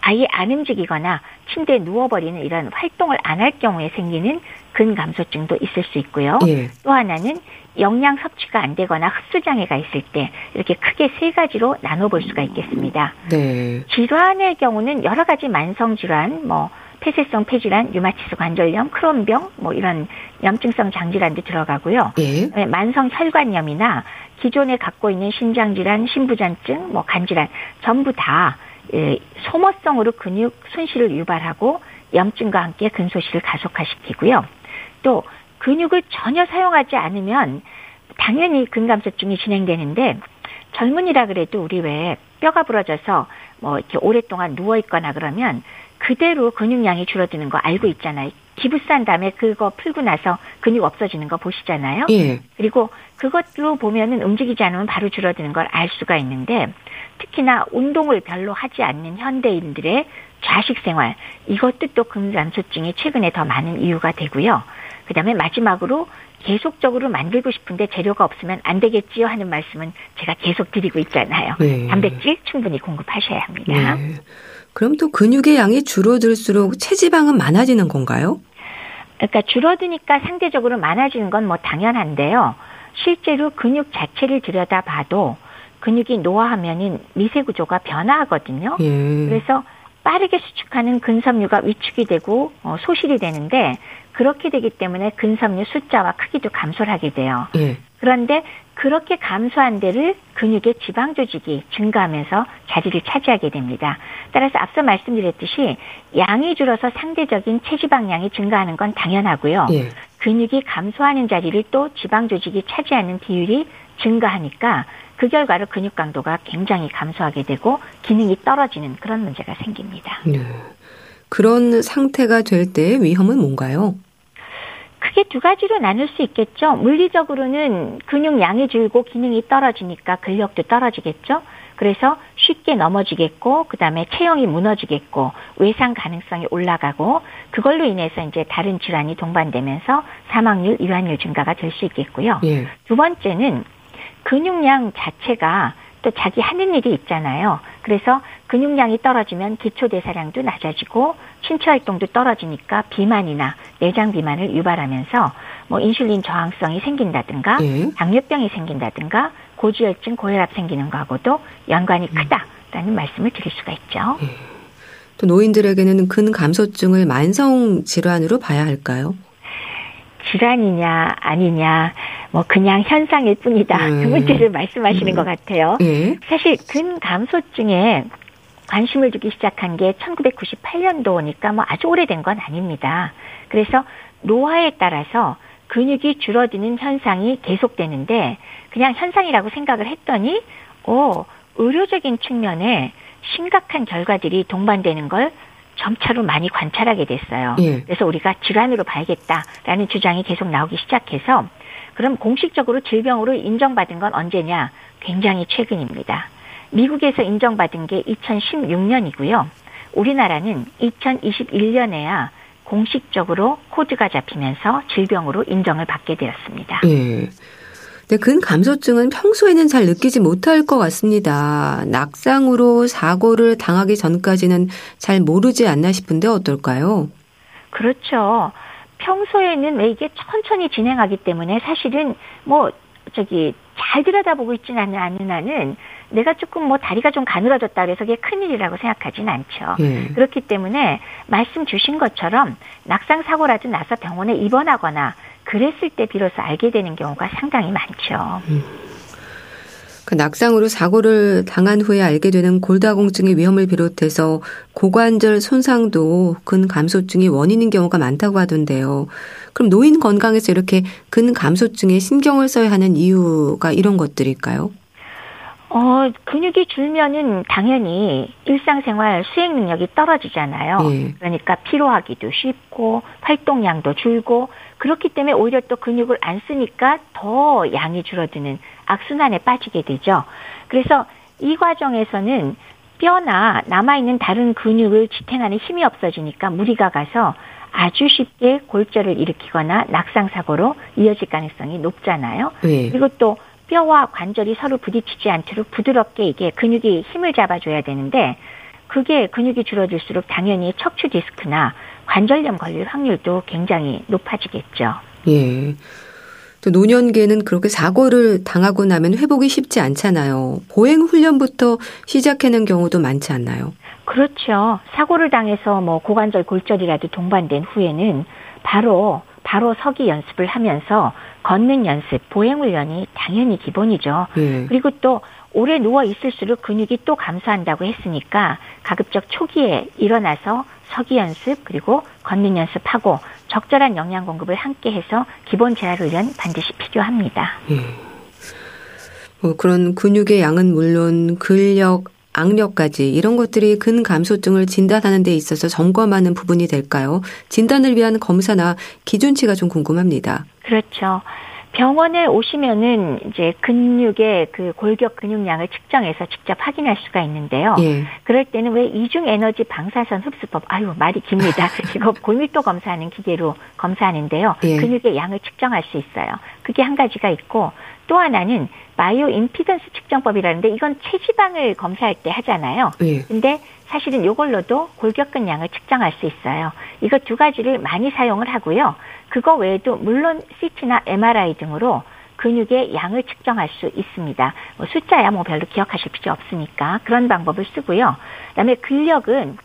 아예 안 움직이거나 침대에 누워버리는 이런 활동을 안 할 경우에 생기는 근감소증도 있을 수 있고요. 예. 또 하나는 영양 섭취가 안 되거나 흡수장애가 있을 때 이렇게 크게 세 가지로 나눠볼 수가 있겠습니다. 네. 질환의 경우는 여러 가지 만성질환, 폐쇄성 폐질환, 류마티스 관절염, 크론병 이런 염증성 장질환도 들어가고요. 예. 만성 혈관염이나 기존에 갖고 있는 신장질환, 신부전증, 간질환 전부 다 소모성으로 근육 손실을 유발하고 염증과 함께 근소실을 가속화시키고요. 또 근육을 전혀 사용하지 않으면 당연히 근감소증이 진행되는데 젊은이라 그래도 우리 왜 뼈가 부러져서 이렇게 오랫동안 누워있거나 그러면 그대로 근육량이 줄어드는 거 알고 있잖아요. 기부싼 다음에 그거 풀고 나서 근육 없어지는 거 보시잖아요. 예. 그리고 그것도 보면은 움직이지 않으면 바로 줄어드는 걸 알 수가 있는데 특히나 운동을 별로 하지 않는 현대인들의 좌식 생활 이것도 또 근감소증이 최근에 더 많은 이유가 되고요. 그다음에 마지막으로 계속적으로 만들고 싶은데 재료가 없으면 안 되겠지요 하는 말씀은 제가 계속 드리고 있잖아요. 네. 단백질 충분히 공급하셔야 합니다. 네. 그럼 또 근육의 양이 줄어들수록 체지방은 많아지는 건가요? 그러니까 줄어드니까 상대적으로 많아지는 건 당연한데요. 실제로 근육 자체를 들여다봐도 근육이 노화하면은 미세 구조가 변화하거든요. 예. 그래서 빠르게 수축하는 근섬유가 위축이 되고 소실이 되는데 그렇게 되기 때문에 근섬유 숫자와 크기도 감소를 하게 돼요. 예. 그런데 그렇게 감소한 데를 근육의 지방 조직이 증가하면서 자리를 차지하게 됩니다. 따라서 앞서 말씀드렸듯이 양이 줄어서 상대적인 체지방량이 증가하는 건 당연하고요. 예. 근육이 감소하는 자리를 또 지방 조직이 차지하는 비율이 증가하니까 그 결과로 근육 강도가 굉장히 감소하게 되고 기능이 떨어지는 그런 문제가 생깁니다. 네. 그런 상태가 될 때의 위험은 뭔가요? 크게 두 가지로 나눌 수 있겠죠. 물리적으로는 근육 양이 줄고 기능이 떨어지니까 근력도 떨어지겠죠. 그래서 쉽게 넘어지겠고 그다음에 체형이 무너지겠고 외상 가능성이 올라가고 그걸로 인해서 이제 다른 질환이 동반되면서 사망률, 이완율 증가가 될 수 있겠고요. 예. 두 번째는 근육량 자체가 또 자기 하는 일이 있잖아요. 그래서 근육량이 떨어지면 기초대사량도 낮아지고 신체 활동도 떨어지니까 비만이나 내장 비만을 유발하면서 인슐린 저항성이 생긴다든가 당뇨병이 생긴다든가 고지혈증, 고혈압 생기는 거하고도 연관이 크다라는 말씀을 드릴 수가 있죠. 또 노인들에게는 근감소증을 만성질환으로 봐야 할까요? 질환이냐 아니냐 그냥 현상일 뿐이다. 그 문제를 말씀하시는 것 같아요. 사실 근감소증에 관심을 두기 시작한 게 1998년도니까 아주 오래된 건 아닙니다. 그래서 노화에 따라서 근육이 줄어드는 현상이 계속되는데 그냥 현상이라고 생각을 했더니 의료적인 측면에 심각한 결과들이 동반되는 걸 점차로 많이 관찰하게 됐어요. 예. 그래서 우리가 질환으로 봐야겠다라는 주장이 계속 나오기 시작해서 그럼 공식적으로 질병으로 인정받은 건 언제냐? 굉장히 최근입니다. 미국에서 인정받은 게 2016년이고요. 우리나라는 2021년에야 공식적으로 코드가 잡히면서 질병으로 인정을 받게 되었습니다. 예. 근데 근감소증은 평소에는 잘 느끼지 못할 것 같습니다. 낙상으로 사고를 당하기 전까지는 잘 모르지 않나 싶은데 어떨까요? 그렇죠. 평소에는 왜 이게 천천히 진행하기 때문에 사실은 잘 들여다보고 있지는 않는 한은 내가 조금 다리가 좀 가늘어졌다 그래서 그게 큰일이라고 생각하진 않죠. 예. 그렇기 때문에 말씀 주신 것처럼 낙상사고라도 나서 병원에 입원하거나 그랬을 때 비로소 알게 되는 경우가 상당히 많죠. 그 낙상으로 사고를 당한 후에 알게 되는 골다공증의 위험을 비롯해서 고관절 손상도 근감소증이 원인인 경우가 많다고 하던데요. 그럼 노인 건강에서 이렇게 근감소증에 신경을 써야 하는 이유가 이런 것들일까요? 근육이 줄면은 당연히 일상생활 수행 능력이 떨어지잖아요. 예. 그러니까 피로하기도 쉽고 활동량도 줄고 그렇기 때문에 오히려 또 근육을 안 쓰니까 더 양이 줄어드는 악순환에 빠지게 되죠. 그래서 이 과정에서는 뼈나 남아있는 다른 근육을 지탱하는 힘이 없어지니까 무리가 가서 아주 쉽게 골절을 일으키거나 낙상사고로 이어질 가능성이 높잖아요. 예. 그리고 또 뼈와 관절이 서로 부딪히지 않도록 부드럽게 이게 근육이 힘을 잡아줘야 되는데 그게 근육이 줄어들수록 당연히 척추 디스크나 관절염 걸릴 확률도 굉장히 높아지겠죠. 예. 또 노년기에는 그렇게 사고를 당하고 나면 회복이 쉽지 않잖아요. 보행 훈련부터 시작하는 경우도 많지 않나요? 그렇죠. 사고를 당해서 고관절 골절이라도 동반된 후에는 바로 서기 연습을 하면서 걷는 연습, 보행훈련이 당연히 기본이죠. 예. 그리고 또 오래 누워 있을수록 근육이 또 감소한다고 했으니까 가급적 초기에 일어나서 서기 연습 그리고 걷는 연습하고 적절한 영양 공급을 함께 해서 기본 재활훈련 반드시 필요합니다. 예. 그런 근육의 양은 물론 근력, 악력까지 이런 것들이 근감소증을 진단하는 데 있어서 점검하는 부분이 될까요? 진단을 위한 검사나 기준치가 좀 궁금합니다. 그렇죠. 병원에 오시면은 이제 근육의 그 골격 근육량을 측정해서 직접 확인할 수가 있는데요. 예. 그럴 때는 왜 이중 에너지 방사선 흡수법, 말이 깁니다. 이거 골밀도 검사하는 기계로 검사하는데요. 예. 근육의 양을 측정할 수 있어요. 그게 한 가지가 있고 또 하나는 바이오 임피던스 측정법이라는데 이건 체지방을 검사할 때 하잖아요. 예. 근데 사실은 이걸로도 골격근량을 측정할 수 있어요. 이거 두 가지를 많이 사용을 하고요. 그거 외에도 물론 CT나 MRI 등으로 근육의 양을 측정할 수 있습니다. 숫자야 별로 기억하실 필요 없으니까 그런 방법을 쓰고요. 그다음에 근력은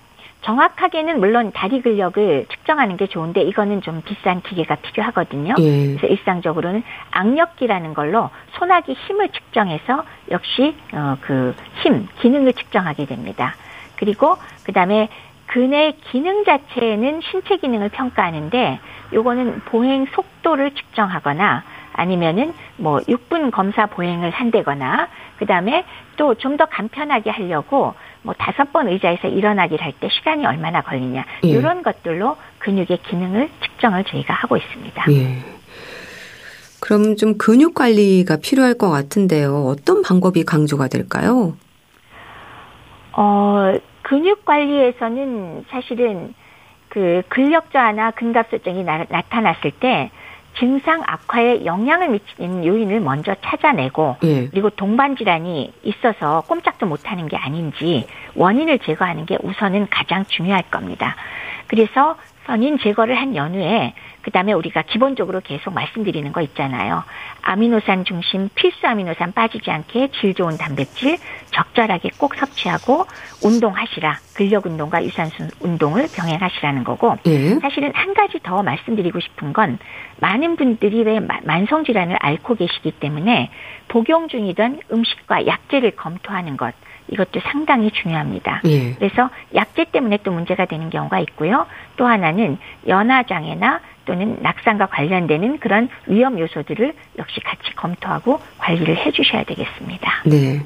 정확하게는 물론 다리 근력을 측정하는 게 좋은데 이거는 좀 비싼 기계가 필요하거든요. 예. 그래서 일상적으로는 악력기라는 걸로 손아귀 힘을 측정해서 역시 그 힘, 기능을 측정하게 됩니다. 그리고 그다음에 근의 기능 자체는 신체 기능을 평가하는데 요거는 보행 속도를 측정하거나 아니면은 6분 검사 보행을 한다거나 그다음에 또 좀 더 간편하게 하려고 5번 의자에서 일어나기를 할 때 시간이 얼마나 걸리냐. 예. 이런 것들로 근육의 기능을 측정을 저희가 하고 있습니다. 예. 그럼 좀 근육 관리가 필요할 것 같은데요. 어떤 방법이 강조가 될까요? 근육 관리에서는 사실은 그 근력 저하나 근감소증이 나타났을 때 증상 악화에 영향을 미치는 요인을 먼저 찾아내고 예. 그리고 동반 질환이 있어서 꼼짝도 못하는 게 아닌지 원인을 제거하는 게 우선은 가장 중요할 겁니다. 그래서 선인 제거를 한 연후에 그다음에 우리가 기본적으로 계속 말씀드리는 거 있잖아요. 아미노산 중심, 필수 아미노산 빠지지 않게 질 좋은 단백질 적절하게 꼭 섭취하고 운동하시라. 근력 운동과 유산소 운동을 병행하시라는 거고 사실은 한 가지 더 말씀드리고 싶은 건 많은 분들이 왜 만성 질환을 앓고 계시기 때문에 복용 중이던 음식과 약제를 검토하는 것 이것도 상당히 중요합니다. 예. 그래서 약제 때문에 또 문제가 되는 경우가 있고요. 또 하나는 연하장애나 또는 낙상과 관련되는 그런 위험 요소들을 역시 같이 검토하고 관리를 해주셔야 되겠습니다. 네.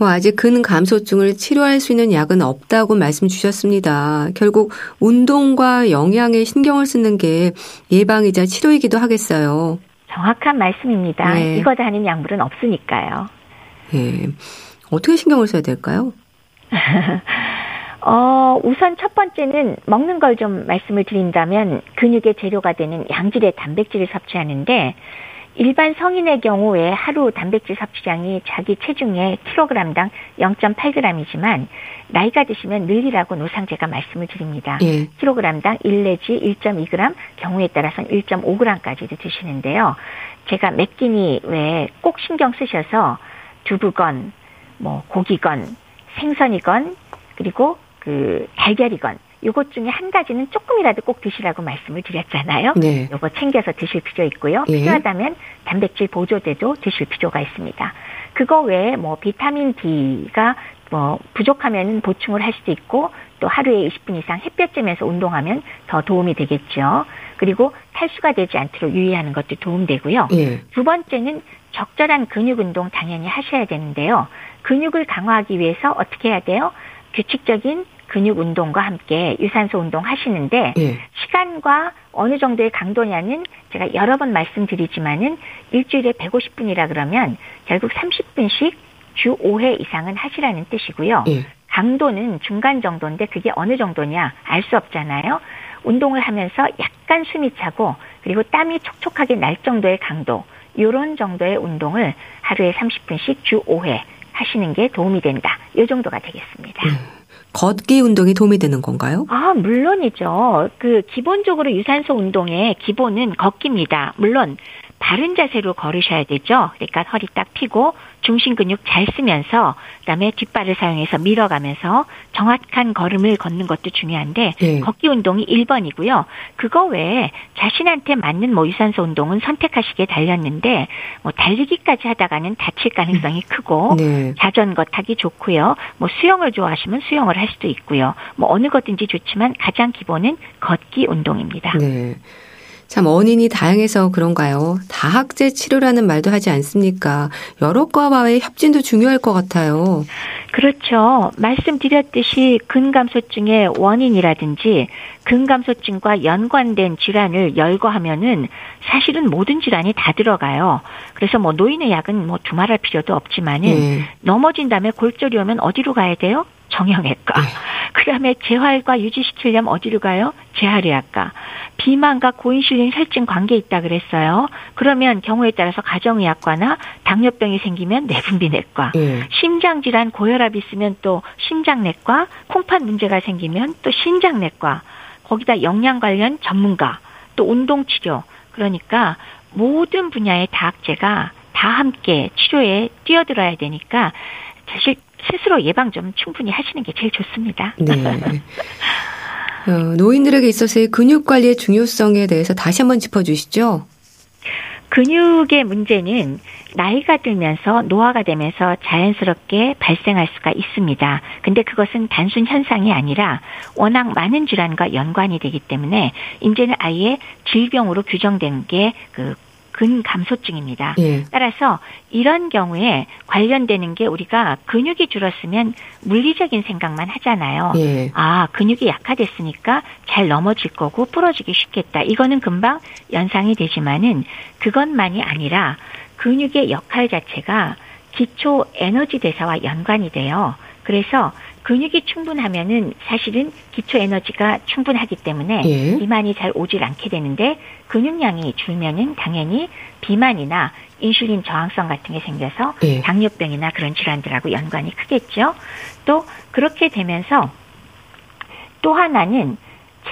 아직 근감소증을 치료할 수 있는 약은 없다고 말씀 주셨습니다. 결국 운동과 영양에 신경을 쓰는 게 예방이자 치료이기도 하겠어요. 정확한 말씀입니다. 네. 이거다 하는 약물은 없으니까요. 네. 어떻게 신경을 써야 될까요? 우선 첫 번째는 먹는 걸 좀 말씀을 드린다면 근육의 재료가 되는 양질의 단백질을 섭취하는데 일반 성인의 경우에 하루 단백질 섭취량이 자기 체중의 킬로그램당 0.8g이지만 나이가 드시면 늘리라고 노상제가 말씀을 드립니다. 예. 킬로그램당 1 내지 1.2g, 경우에 따라서는 1.5g까지도 드시는데요. 제가 몇 끼니 외에 꼭 신경 쓰셔서 두부건, 고기건, 생선이건, 그리고 달걀이건 요것 중에 한 가지는 조금이라도 꼭 드시라고 말씀을 드렸잖아요. 네. 요거 챙겨서 드실 필요 있고요. 예. 필요하다면 단백질 보조제도 드실 필요가 있습니다. 그거 외에 뭐 비타민 D가 뭐 부족하면 보충을 할 수도 있고 또 하루에 20분 이상 햇볕 쬐면서 운동하면 더 도움이 되겠죠. 그리고 탈수가 되지 않도록 유의하는 것도 도움되고요. 예. 두 번째는 적절한 근육 운동 당연히 하셔야 되는데요. 근육을 강화하기 위해서 어떻게 해야 돼요? 규칙적인 근육 운동과 함께 유산소 운동 하시는데 예. 시간과 어느 정도의 강도냐는 제가 여러 번 말씀드리지만은 일주일에 150분이라 그러면 결국 30분씩 주 5회 이상은 하시라는 뜻이고요. 예. 강도는 중간 정도인데 그게 어느 정도냐 알 수 없잖아요. 운동을 하면서 약간 숨이 차고 그리고 땀이 촉촉하게 날 정도의 강도 이런 정도의 운동을 하루에 30분씩 주 5회 하시는 게 도움이 된다. 이 정도가 되겠습니다. 걷기 운동이 도움이 되는 건가요? 아, 물론이죠. 기본적으로 유산소 운동의 기본은 걷기입니다. 물론, 바른 자세로 걸으셔야 되죠. 그러니까 허리 딱 펴고 중심 근육 잘 쓰면서 그다음에 뒷발을 사용해서 밀어가면서 정확한 걸음을 걷는 것도 중요한데 네. 걷기 운동이 1번이고요. 그거 외에 자신한테 맞는 뭐 유산소 운동은 선택하시기에 달렸는데 뭐 달리기까지 하다가는 다칠 가능성이 크고 네. 자전거 타기 좋고요. 뭐 수영을 좋아하시면 수영을 할 수도 있고요. 뭐 어느 것든지 좋지만 가장 기본은 걷기 운동입니다. 네. 참 원인이 다양해서 그런가요? 다학제 치료라는 말도 하지 않습니까? 여러 과와의 협진도 중요할 것 같아요. 그렇죠. 말씀드렸듯이 근감소증의 원인이라든지 근감소증과 연관된 질환을 열거하면은 사실은 모든 질환이 다 들어가요. 그래서 뭐 노인의 약은 뭐 두말할 필요도 없지만은 넘어진 다음에 골절이 오면 어디로 가야 돼요? 정형외과. 그다음에 재활과 유지시키려면 어디로 가요? 재활의학과. 비만과 고인슐린 혈증 관계 있다 그랬어요. 그러면 경우에 따라서 가정의학과나 당뇨병이 생기면 내분비내과. 심장질환 고혈압이 있으면 또 심장내과. 콩팥 문제가 생기면 또 신장내과. 거기다 영양 관련 전문가. 또 운동치료. 그러니까 모든 분야의 다학제가 다 함께 치료에 뛰어들어야 되니까 사실 스스로 예방 좀 충분히 하시는 게 제일 좋습니다. 네. 노인들에게 있어서의 근육 관리의 중요성에 대해서 다시 한번 짚어주시죠. 근육의 문제는 나이가 들면서 노화가 되면서 자연스럽게 발생할 수가 있습니다. 근데 그것은 단순 현상이 아니라 워낙 많은 질환과 연관이 되기 때문에 이제는 아예 질병으로 규정된 게 근감소증입니다. 예. 따라서 이런 경우에 관련되는 게 우리가 근육이 줄었으면 물리적인 생각만 하잖아요. 예. 아, 근육이 약화됐으니까 잘 넘어질 거고 부러지기 쉽겠다. 이거는 금방 연상이 되지만은 그것만이 아니라 근육의 역할 자체가 기초 에너지 대사와 연관이 돼요. 그래서 근육이 충분하면은 사실은 기초 에너지가 충분하기 때문에 예. 비만이 잘 오질 않게 되는데 근육량이 줄면은 당연히 비만이나 인슐린 저항성 같은 게 생겨서 예. 당뇨병이나 그런 질환들하고 연관이 크겠죠. 또 그렇게 되면서 또 하나는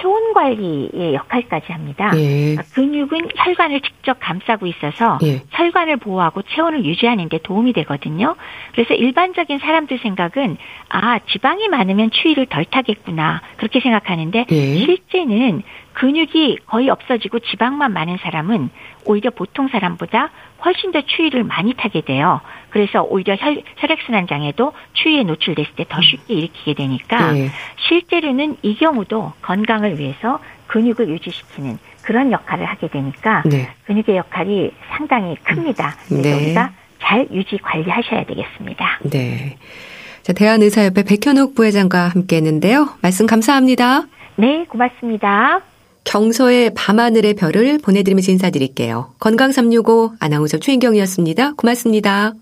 체온 관리의 역할까지 합니다. 예. 근육은 혈관을 직접 감싸고 있어서 예. 혈관을 보호하고 체온을 유지하는 데 도움이 되거든요. 그래서 일반적인 사람들 생각은 아, 지방이 많으면 추위를 덜 타겠구나 그렇게 생각하는데 예. 실제는 근육이 거의 없어지고 지방만 많은 사람은 오히려 보통 사람보다 훨씬 더 추위를 많이 타게 돼요. 그래서 오히려 혈액순환 장애도 추위에 노출됐을 때 더 쉽게 일으키게 되니까 네. 실제로는 이 경우도 건강을 위해서 근육을 유지시키는 그런 역할을 하게 되니까 네. 근육의 역할이 상당히 큽니다. 그래서 네. 우리가 잘 유지 관리하셔야 되겠습니다. 네. 자, 대한의사협회 백현옥 부회장과 함께했는데요. 말씀 감사합니다. 네, 고맙습니다. 경서의 밤하늘의 별을 보내드리면서 인사드릴게요. 건강365 아나운서 최인경이었습니다. 고맙습니다.